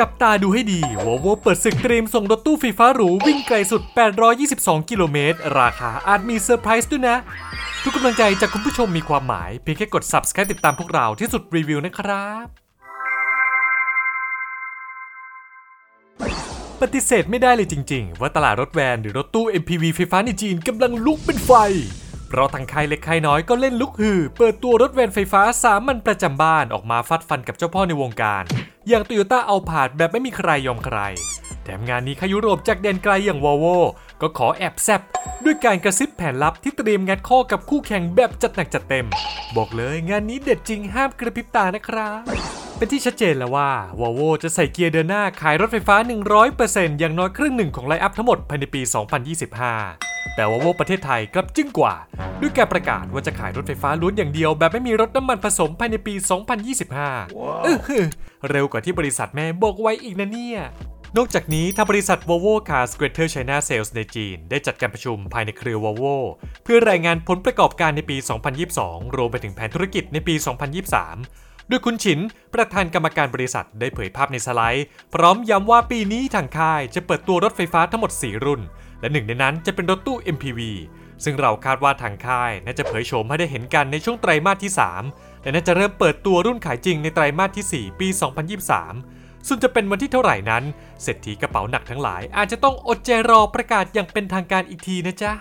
จับตาดูให้ดีวอลโวเปิดศึกเตรียมส่งรถตู้ไฟฟ้าหรูวิ่งไกลสุด822กิโลเมตรราคาอาจมีเซอร์ไพรส์ด้วยนะทุกกำลังใจจากคุณผู้ชมมีความหมายเพียงแค่กด Subscribe ติดตามพวกเราที่สุดรีวิวนะครับปฏิเสธไม่ได้เลยจริงๆว่าตลาดรถแวนหรือรถตู้ MPV ไฟฟ้าในจีนกำลังลุกเป็นไฟเพราะทางค่ายเล็กค่ายน้อยก็เล่นลุกฮือเปิดตัวรถแวนไฟฟ้าสามัญประจำบ้านออกมาฟาดฟันกับเจ้าพ่อในวงการอย่าง Toyota Alphard แบบไม่มีใครยอมใครแถมงานนี้ค่ายยุโรปจากแดนไกลอย่าง Volvo ก็ขอแอบแซบด้วยการกระซิบแผนลับที่เตรียมงัดข้อกับคู่แข่งแบบจัดหนักจัดเต็มบอกเลยงานนี้เด็ดจริงห้ามกระพริบตานะครับเป็นที่ชัดเจนแล้วว่า Volvo จะใส่เกียร์เดินหน้าขายรถไฟฟ้า 100% อย่างน้อยครึ่งหนึ่งของไลน์อัพทั้งหมดภายในปี 2025 แต่ Volvo ประเทศไทยกลับจึ้งกว่าด้วยการประกาศว่าจะขายรถไฟฟ้าล้วนอย่างเดียวแบบไม่มีรถน้ำมันผสมภายในปี 2025 เร็วกว่าที่บริษัทแม่บอกไว้อีกนะเนี่ยนอกจากนี้ทางบริษัท Volvo Cars Greater China Sales ในจีนได้จัดการประชุมภายในเครือ Volvo เพื่อรายงานผลประกอบการในปี 2022 รวมไปถึงแผนธุรกิจในปี 2023ด้วยคุณฉินประธานกรรมการบริษัทได้เผยภาพในสไลด์พร้อมย้ำว่าปีนี้ทางค่ายจะเปิดตัวรถไฟฟ้าทั้งหมด4รุ่นและหนึ่งในนั้นจะเป็นรถตู้ MPV ซึ่งเราคาดว่าทางค่ายน่าจะเผยโฉมให้ได้เห็นกันในช่วงไตรมาสที่3และน่าจะเริ่มเปิดตัวรุ่นขายจริงในไตรมาสที่4ปี2023ส่วนจะเป็นวันที่เท่าไหร่นั้นเศรษฐีกระเป๋าหนักทั้งหลายอาจจะต้องอดใจรอประกาศอย่างเป็นทางการอีกทีนะจ๊ะ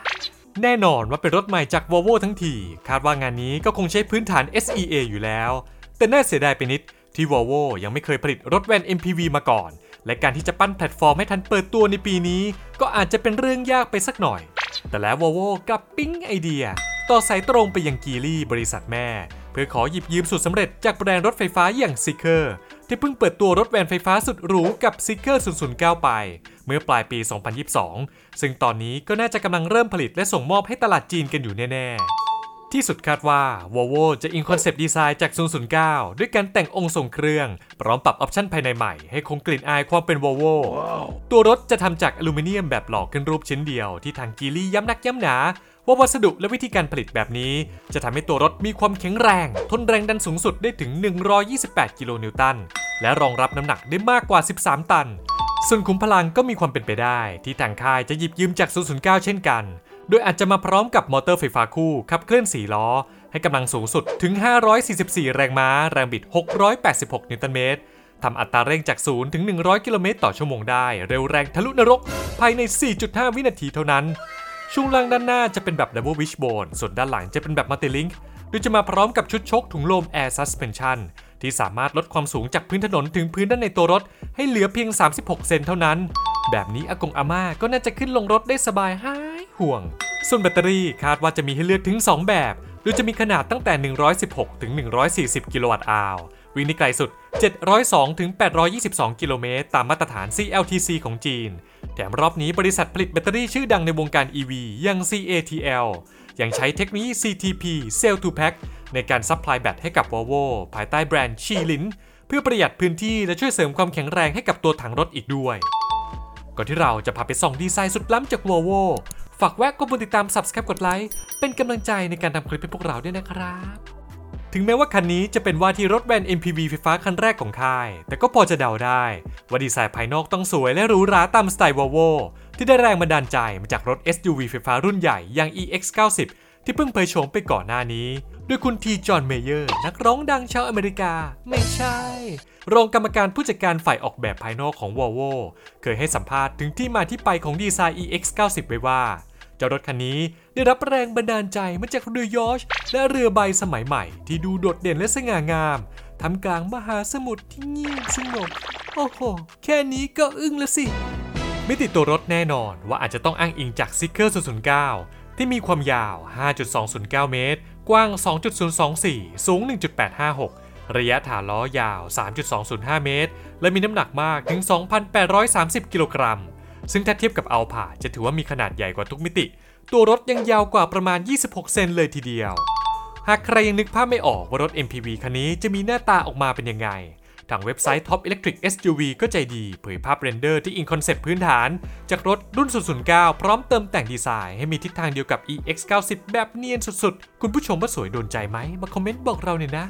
แน่นอนว่าเป็นรถใหม่จาก Volvo ทั้งทีคาดว่างานนี้ก็คงใช้พื้นฐาน SEA อยู่แล้วแต่น่าเสียดายไปนิดที่ Volvo ยังไม่เคยผลิตรถแวน MPV มาก่อนและการที่จะปั้นแพลตฟอร์มให้ทันเปิดตัวในปีนี้ก็อาจจะเป็นเรื่องยากไปสักหน่อยแต่แล้ว Volvo กลับปิ๊งไอเดียต่อสายตรงไปยังกีลี่บริษัทแม่เพื่อขอหยิบยืมสูตรสำเร็จจากแบรนด์รถไฟฟ้าอย่าง Zeekr ที่เพิ่งเปิดตัวรถแวนไฟฟ้าสุดหรูกับ Zeekr 009 ไปเมื่อปลายปี 2022 ซึ่งตอนนี้ก็น่าจะกำลังเริ่มผลิตและส่งมอบให้ตลาดจีนกันอยู่แน่ๆที่สุดคาดว่า Volvo จะอิงคอนเซปต์ดีไซน์จาก 009 ด้วยการแต่งองค์ทรงเครื่องพร้อมปรับออปชั่นภายในใหม่ให้คงกลิ่นอายความเป็น Volvo ตัวรถจะทำจากอลูมิเนียมแบบหลอกขึ้นรูปชิ้นเดียวที่ทางกีลี่ย้ำนักย้ำหนาว่าวัสดุและวิธีการผลิตแบบนี้จะทำให้ตัวรถมีความแข็งแรงทนแรงดันสูงสุดได้ถึง128กิโลนิวตันและรองรับน้ำหนักได้มากกว่า13ตันส่วนขุมพลังก็มีความเป็นไปได้ที่ทางค่ายจะหยิบยืมจาก 009 เช่นกันโดยอาจจะมาพร้อมกับมอเตอร์ไฟฟ้าคู่ขับเคลื่อน4ล้อให้กำลังสูงสุดถึง544แรงม้าแรงบิด686นิวตันเมตรทำอัตราเร่งจาก0ถึง100กิโลเมตรต่อชั่วโมงได้เร็วแรงทะลุนรกภายใน 4.5 วินาทีเท่านั้นช่วงล่างด้านหน้าจะเป็นแบบ Double Wishbone ส่วนด้านหลังจะเป็นแบบ Multilink โดยจะมาพร้อมกับชุดชกถุงลม Air Suspension ที่สามารถลดความสูงจากพื้นถนนถึงพื้นด้านในตัวรถให้เหลือเพียง36เซนเท่านั้นแบบนี้อากงอาม่าก็น่าจะขึ้นลงรถได้สบายหายห่วงส่วนแบตเตอรี่คาดว่าจะมีให้เลือกถึง2แบบโดยจะมีขนาดตั้งแต่116ถึง140กิโลวัตต์อาววิ่งได้ไกลสุด702ถึง822กิโลเมตรตามมาตรฐาน CLTC ของจีนแถมรอบนี้บริษัทผลิตแบตเตอรี่ชื่อดังในวงการ EV อย่าง CATL ยังใช้เทคโนโลยี CTP Cell to Pack ในการซัพพลายแบตให้กับ Volvo ภายใต้แบรนด์ชีลินเพื่อประหยัดพื้นที่และช่วยเสริมความแข็งแรงให้กับตัวถังรถอีกด้วยก่อนที่เราจะพาไปส่องดีไซน์สุดล้ำจาก Volvo ฝากแวะกดติดตาม Subscribe กดไลค์เป็นกำลังใจในการทำคลิปให้พวกเราด้วยนะครับถึงแม้ว่าคันนี้จะเป็นว่าที่รถแวน MPV ไฟฟ้าคันแรกของค่ายแต่ก็พอจะเดาได้ว่าดีไซน์ภายนอกต้องสวยและหรูหราตามสไตล์ Volvo ที่ได้แรงบันดาลใจมาจากรถ SUV ไฟฟ้ารุ่นใหญ่อย่าง EX90 ที่เพิ่งเผยโฉมไปก่อนหน้านี้ด้วยคุณที จอห์น เมเยอร์นักร้องดังชาวอเมริกาไม่ใช่รองกรรมการผู้จัดการฝ่ายออกแบบภายนอกของ Volvo เคยให้สัมภาษณ์ถึงที่มาที่ไปของดีไซน์ EX90 ไว้ว่าเจ้ารถคันนี้ได้รับแรงบันดาลใจมาจากเรือยอชต์และเรือใบสมัยใหม่ที่ดูโดดเด่นและสง่างามท่ามกลางมหาสมุทรที่เงียบสงบโอ้โหแค่นี้ก็อึ้งแล้วสิมิติตัวรถแน่นอนว่าอาจจะต้องอ้างอิงจาก Zeekr 009 ที่มีความยาว 5.209 เมตรกว้าง 2.024 สูง 1.856 ระยะฐานล้อยาว 3.205 เมตรและมีน้ำหนักมากถึง 2,830 กิโลกรัมซึ่งถ้าเทียบกับอัลพาร์ดจะถือว่ามีขนาดใหญ่กว่าทุกมิติตัวรถยังยาวกว่าประมาณ26เซนเลยทีเดียวหากใครยังนึกภาพไม่ออกว่ารถ MPV คันนี้จะมีหน้าตาออกมาเป็นยังไงทางเว็บไซต์ Top Electric SUV ก็ใจดีเผยภาพเรนเดอร์ที่อิงคอนเซปต์พื้นฐานจากรถรุ่น 009 พร้อมเติมแต่งดีไซน์ให้มีทิศทางเดียวกับ EX90 แบบเนียนสุดๆคุณผู้ชมว่าสวยโดนใจไหมมาคอมเมนต์บอกเราหน่อยนะ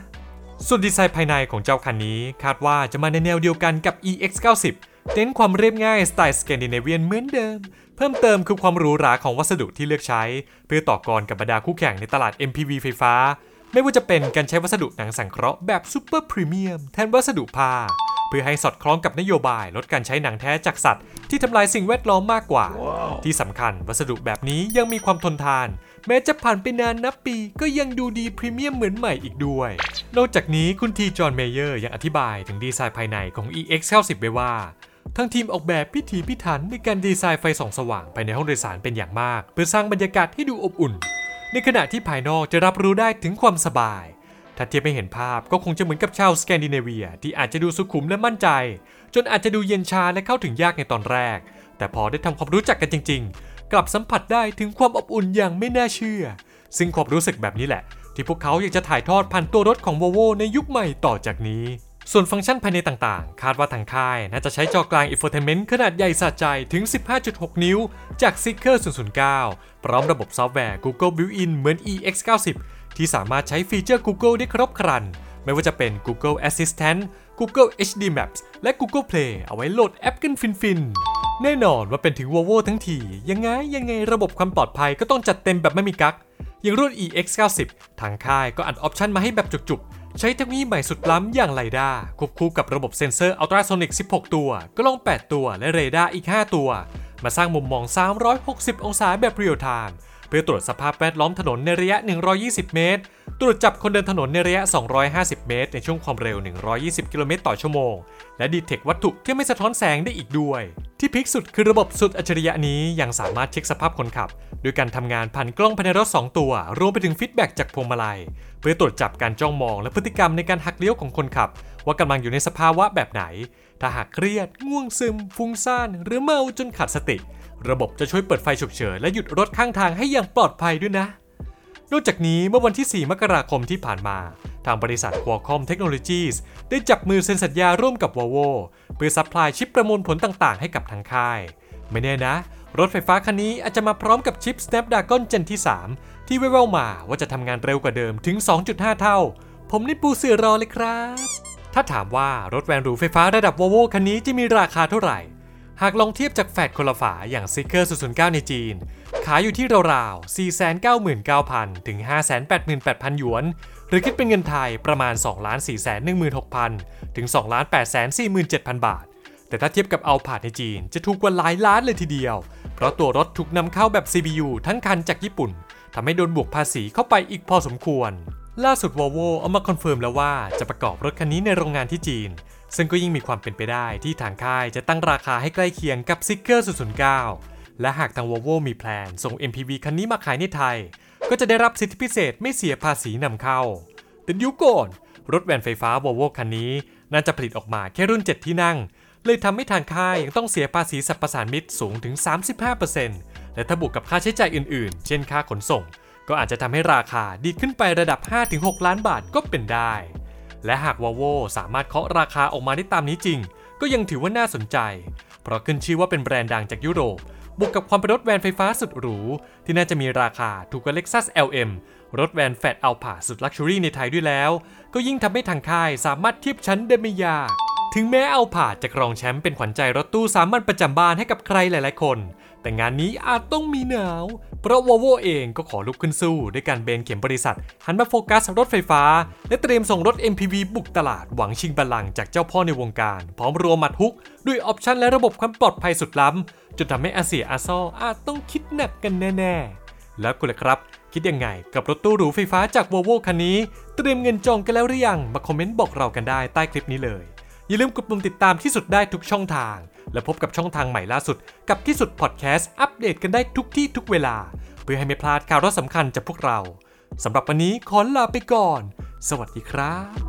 ส่วนดีไซน์ภายในของเจ้าคันนี้คาดว่าจะมาในแนวเดียวกันกับ EX90 เน้นความเรียบง่ายสไตล์สแกนดิเนเวียนเหมือนเดิมเพิ่มเติมคือความหรูหราของวัสดุที่เลือกใช้เพื่อต่อกรกับบรรดาคู่แข่งในตลาด MPV ไฟฟ้าไม่ว่าจะเป็นการใช้วัสดุหนังสังเคราะห์แบบซูเปอร์พรีเมียมแทนวัสดุผ้าเพื่อให้สอดคล้องกับนโยบายลดการใช้หนังแท้จากสัตว์ที่ทำลายสิ่งแวดล้อมมากกว่า wow. ที่สำคัญวัสดุแบบนี้ยังมีความทนทานแม้จะผ่านไปนานนับปีก็ยังดูดีพรีเมียมเหมือนใหม่อีกด้วยนอกจากนี้คุณทีจอห์นเมเยอร์ยังอธิบายถึงดีไซน์ภายในของ EX90 ไว้ว่าทั้งทีมออกแบบพิถีพิถันในการดีไซน์ไฟส่องสว่างภายในห้องโดยสารเป็นอย่างมากเพื่อสร้างบรรยากาศให้ดูอบอุ่นในขณะที่ภายนอกจะรับรู้ได้ถึงความสบายถ้าเทียบไม่เห็นภาพก็คงจะเหมือนกับชาวสแกนดิเนเวียที่อาจจะดูสุขุมและมั่นใจจนอาจจะดูเย็นชาและเข้าถึงยากในตอนแรกแต่พอได้ทำความรู้จักกันจริงๆกลับสัมผัสได้ถึงความอบอุ่นอย่างไม่น่าเชื่อซึ่งความรู้สึกแบบนี้แหละที่พวกเขาอยากจะถ่ายทอดผ่านตัวรถของ Volvo ในยุคใหม่ต่อจากนี้ส่วนฟังก์ชันภายในต่างๆคาดว่าทางค่ายน่าจะใช้จอกลาง Infotainment ขนาดใหญ่สะใจถึง 15.6 นิ้วจาก Zeekr 009พร้อมระบบซอฟต์แวร์ Google Built-in เหมือน EX90 ที่สามารถใช้ฟีเจอร์ Google ได้ครบครันไม่ว่าจะเป็น Google Assistant Google HD Maps และ Google Play เอาไว้โหลดแอปกันฟินๆแน่นอนว่าเป็นถึง Volvo ทั้งทียังไงระบบความปลอดภัยก็ต้องจัดเต็มแบบไม่มีกั๊กอย่างรุ่น EX90 ทางค่ายก็อัดออปชันมาให้แบบจุกๆใช้เทคโนโลยีใหม่สุดล้ำอย่างไรด้าควบคู่กับระบบเซ็นเซอร์อัลตราโซนิก16ตัวกล้อง8ตัวและเรดาร์อีก5ตัวมาสร้างมุมมอง360องศาแบบเรียลไทม์เพื่อตรวจสภาพแวดล้อมถนนในระยะ120เมตรตรวจจับคนเดินถนนในระยะ250เมตรในช่วงความเร็ว120กิโลเมตรต่อชั่วโมงและดีเทควัตถุที่ไม่สะท้อนแสงได้อีกด้วยที่พีคสุดคือระบบสุดอัจฉริยะนี้ยังสามารถเช็คสภาพคนขับโดยการทำงานผ่านกล้องภายในรถ2ตัวรวมไปถึงฟีดแบ็กจากพวงมาลัยเพื่อตรวจจับการจ้องมองและพฤติกรรมในการหักเลี้ยวของคนขับว่ากำลังอยู่ในสภาวะแบบไหนถ้าหากเครียดง่วงซึมฟุ้งซ่านหรือเมาจนขาดสติระบบจะช่วยเปิดไฟฉุกเฉินและหยุดรถข้างทางให้อย่างปลอดภัยด้วยนะนอกจากนี้เมื่อวันที่4มกราคมที่ผ่านมาทางบริษัท Qualcomm Technologies ได้จับมือเซ็นสัญญาร่วมกับ Volvo เพื่อซัพพลายชิปประมวลผลต่างๆให้กับทางค่ายไม่แน่นะรถไฟฟ้าคันนี้อาจจะมาพร้อมกับชิป Snapdragon Gen ที่3ที่แว่วๆมาว่าจะทำงานเร็วกว่าเดิมถึง 2.5 เท่าผมนี่ปูเสือรอเลยครับถ้าถามว่ารถแวนหรูไฟฟ้าระดับ Volvo คันนี้จะมีราคาเท่าไหร่หากลองเทียบจากแฟลตคนละฝาอย่าง Zeekr 009ในจีนขายอยู่ที่ราวๆ 499,000 ถึง 588,000 หยวนหรือคิดเป็นเงินไทยประมาณ 2,416,000 ถึง 2,847,000 บาทแต่ถ้าเทียบกับเอาผาดในจีนจะถูกกว่าหลายล้านเลยทีเดียวเพราะตัวรถถูกนำเข้าแบบ CBU ทั้งคันจากญี่ปุ่นทำให้โดนบวกภาษีเข้าไปอีกพอสมควรล่าสุด Volvo เอามาคอนเฟิร์มแล้วว่าจะประกอบรถคันนี้ในโรงงานที่จีนซึ่งก็ยิ่งมีความเป็นไปได้ที่ทางค่ายจะตั้งราคาให้ใกล้เคียงกับ Zeekr 009และหากทาง Volvo มีแพลนส่ง MPV คันนี้มาขายในไทยก็จะได้รับสิทธิพิเศษไม่เสียภาษีนำเข้าแต่เดี๋ยวก่อนรถแวนไฟฟ้า Volvo คันนี้น่าจะผลิตออกมาแค่รุ่น7ที่นั่งเลยทำให้ทางค่ายยังต้องเสียภาษีสรรพสามิตสูงถึง 35% และถ้าบวกกับค่าใช้จ่ายอื่นๆเช่นค่าขนส่งก็อาจจะทำให้ราคาดีขึ้นไประดับ 5-6 ล้านบาทก็เป็นได้และหาก Volvo สามารถเคาะราคาออกมาได้ตามนี้จริงก็ยังถือว่าน่าสนใจเพราะขึ้นชื่อว่าเป็นแบรนด์ดังจากยุโรปบวกกับความเป็นรถแวนไฟฟ้าสุดหรูที่น่าจะมีราคาถูกกว่า Lexus LM รถแวนแฟตอัลพาสุดลักชัวรี่ในไทยด้วยแล้วก็ยิ่งทำให้ทางค่ายสามารถเทียบชั้นได้ไม่ยากถึงแม้อัลพาจะครองแชมป์เป็นขวัญใจรถตู้สามัญประจำบ้านให้กับใครหลายๆคนแต่งานนี้อาจต้องมีหนาวเพราะ Volvo เองก็ขอลุกขึ้นสู้ด้วยการเบนเข็มบริษัทหันมาโฟกัสรถไฟฟ้าและเตรียมส่งรถ MPV บุกตลาดหวังชิงบัลลังก์จากเจ้าพ่อในวงการพร้อมรัวหมัดฮุกด้วยออปชันและระบบความปลอดภัยสุดล้ำจนทำให้อาเซียอาซออาจต้องคิดหนักกันแน่ๆแล้วคุณล่ะครับคิดยังไงกับรถตู้หรูไฟฟ้าจาก Volvo คันนี้เตรียมเงินจองกันแล้วหรือยังมาคอมเมนต์บอกเรากันได้ใต้คลิปนี้เลยอย่าลืมกดปุ่มติดตามที่สุดได้ทุกช่องทางและพบกับช่องทางใหม่ล่าสุดกับที่สุดพอดแคสต์อัปเดตกันได้ทุกที่ทุกเวลาเพื่อให้ไม่พลาดข่าวสำคัญจากพวกเราสำหรับวันนี้ขอลาไปก่อนสวัสดีครับ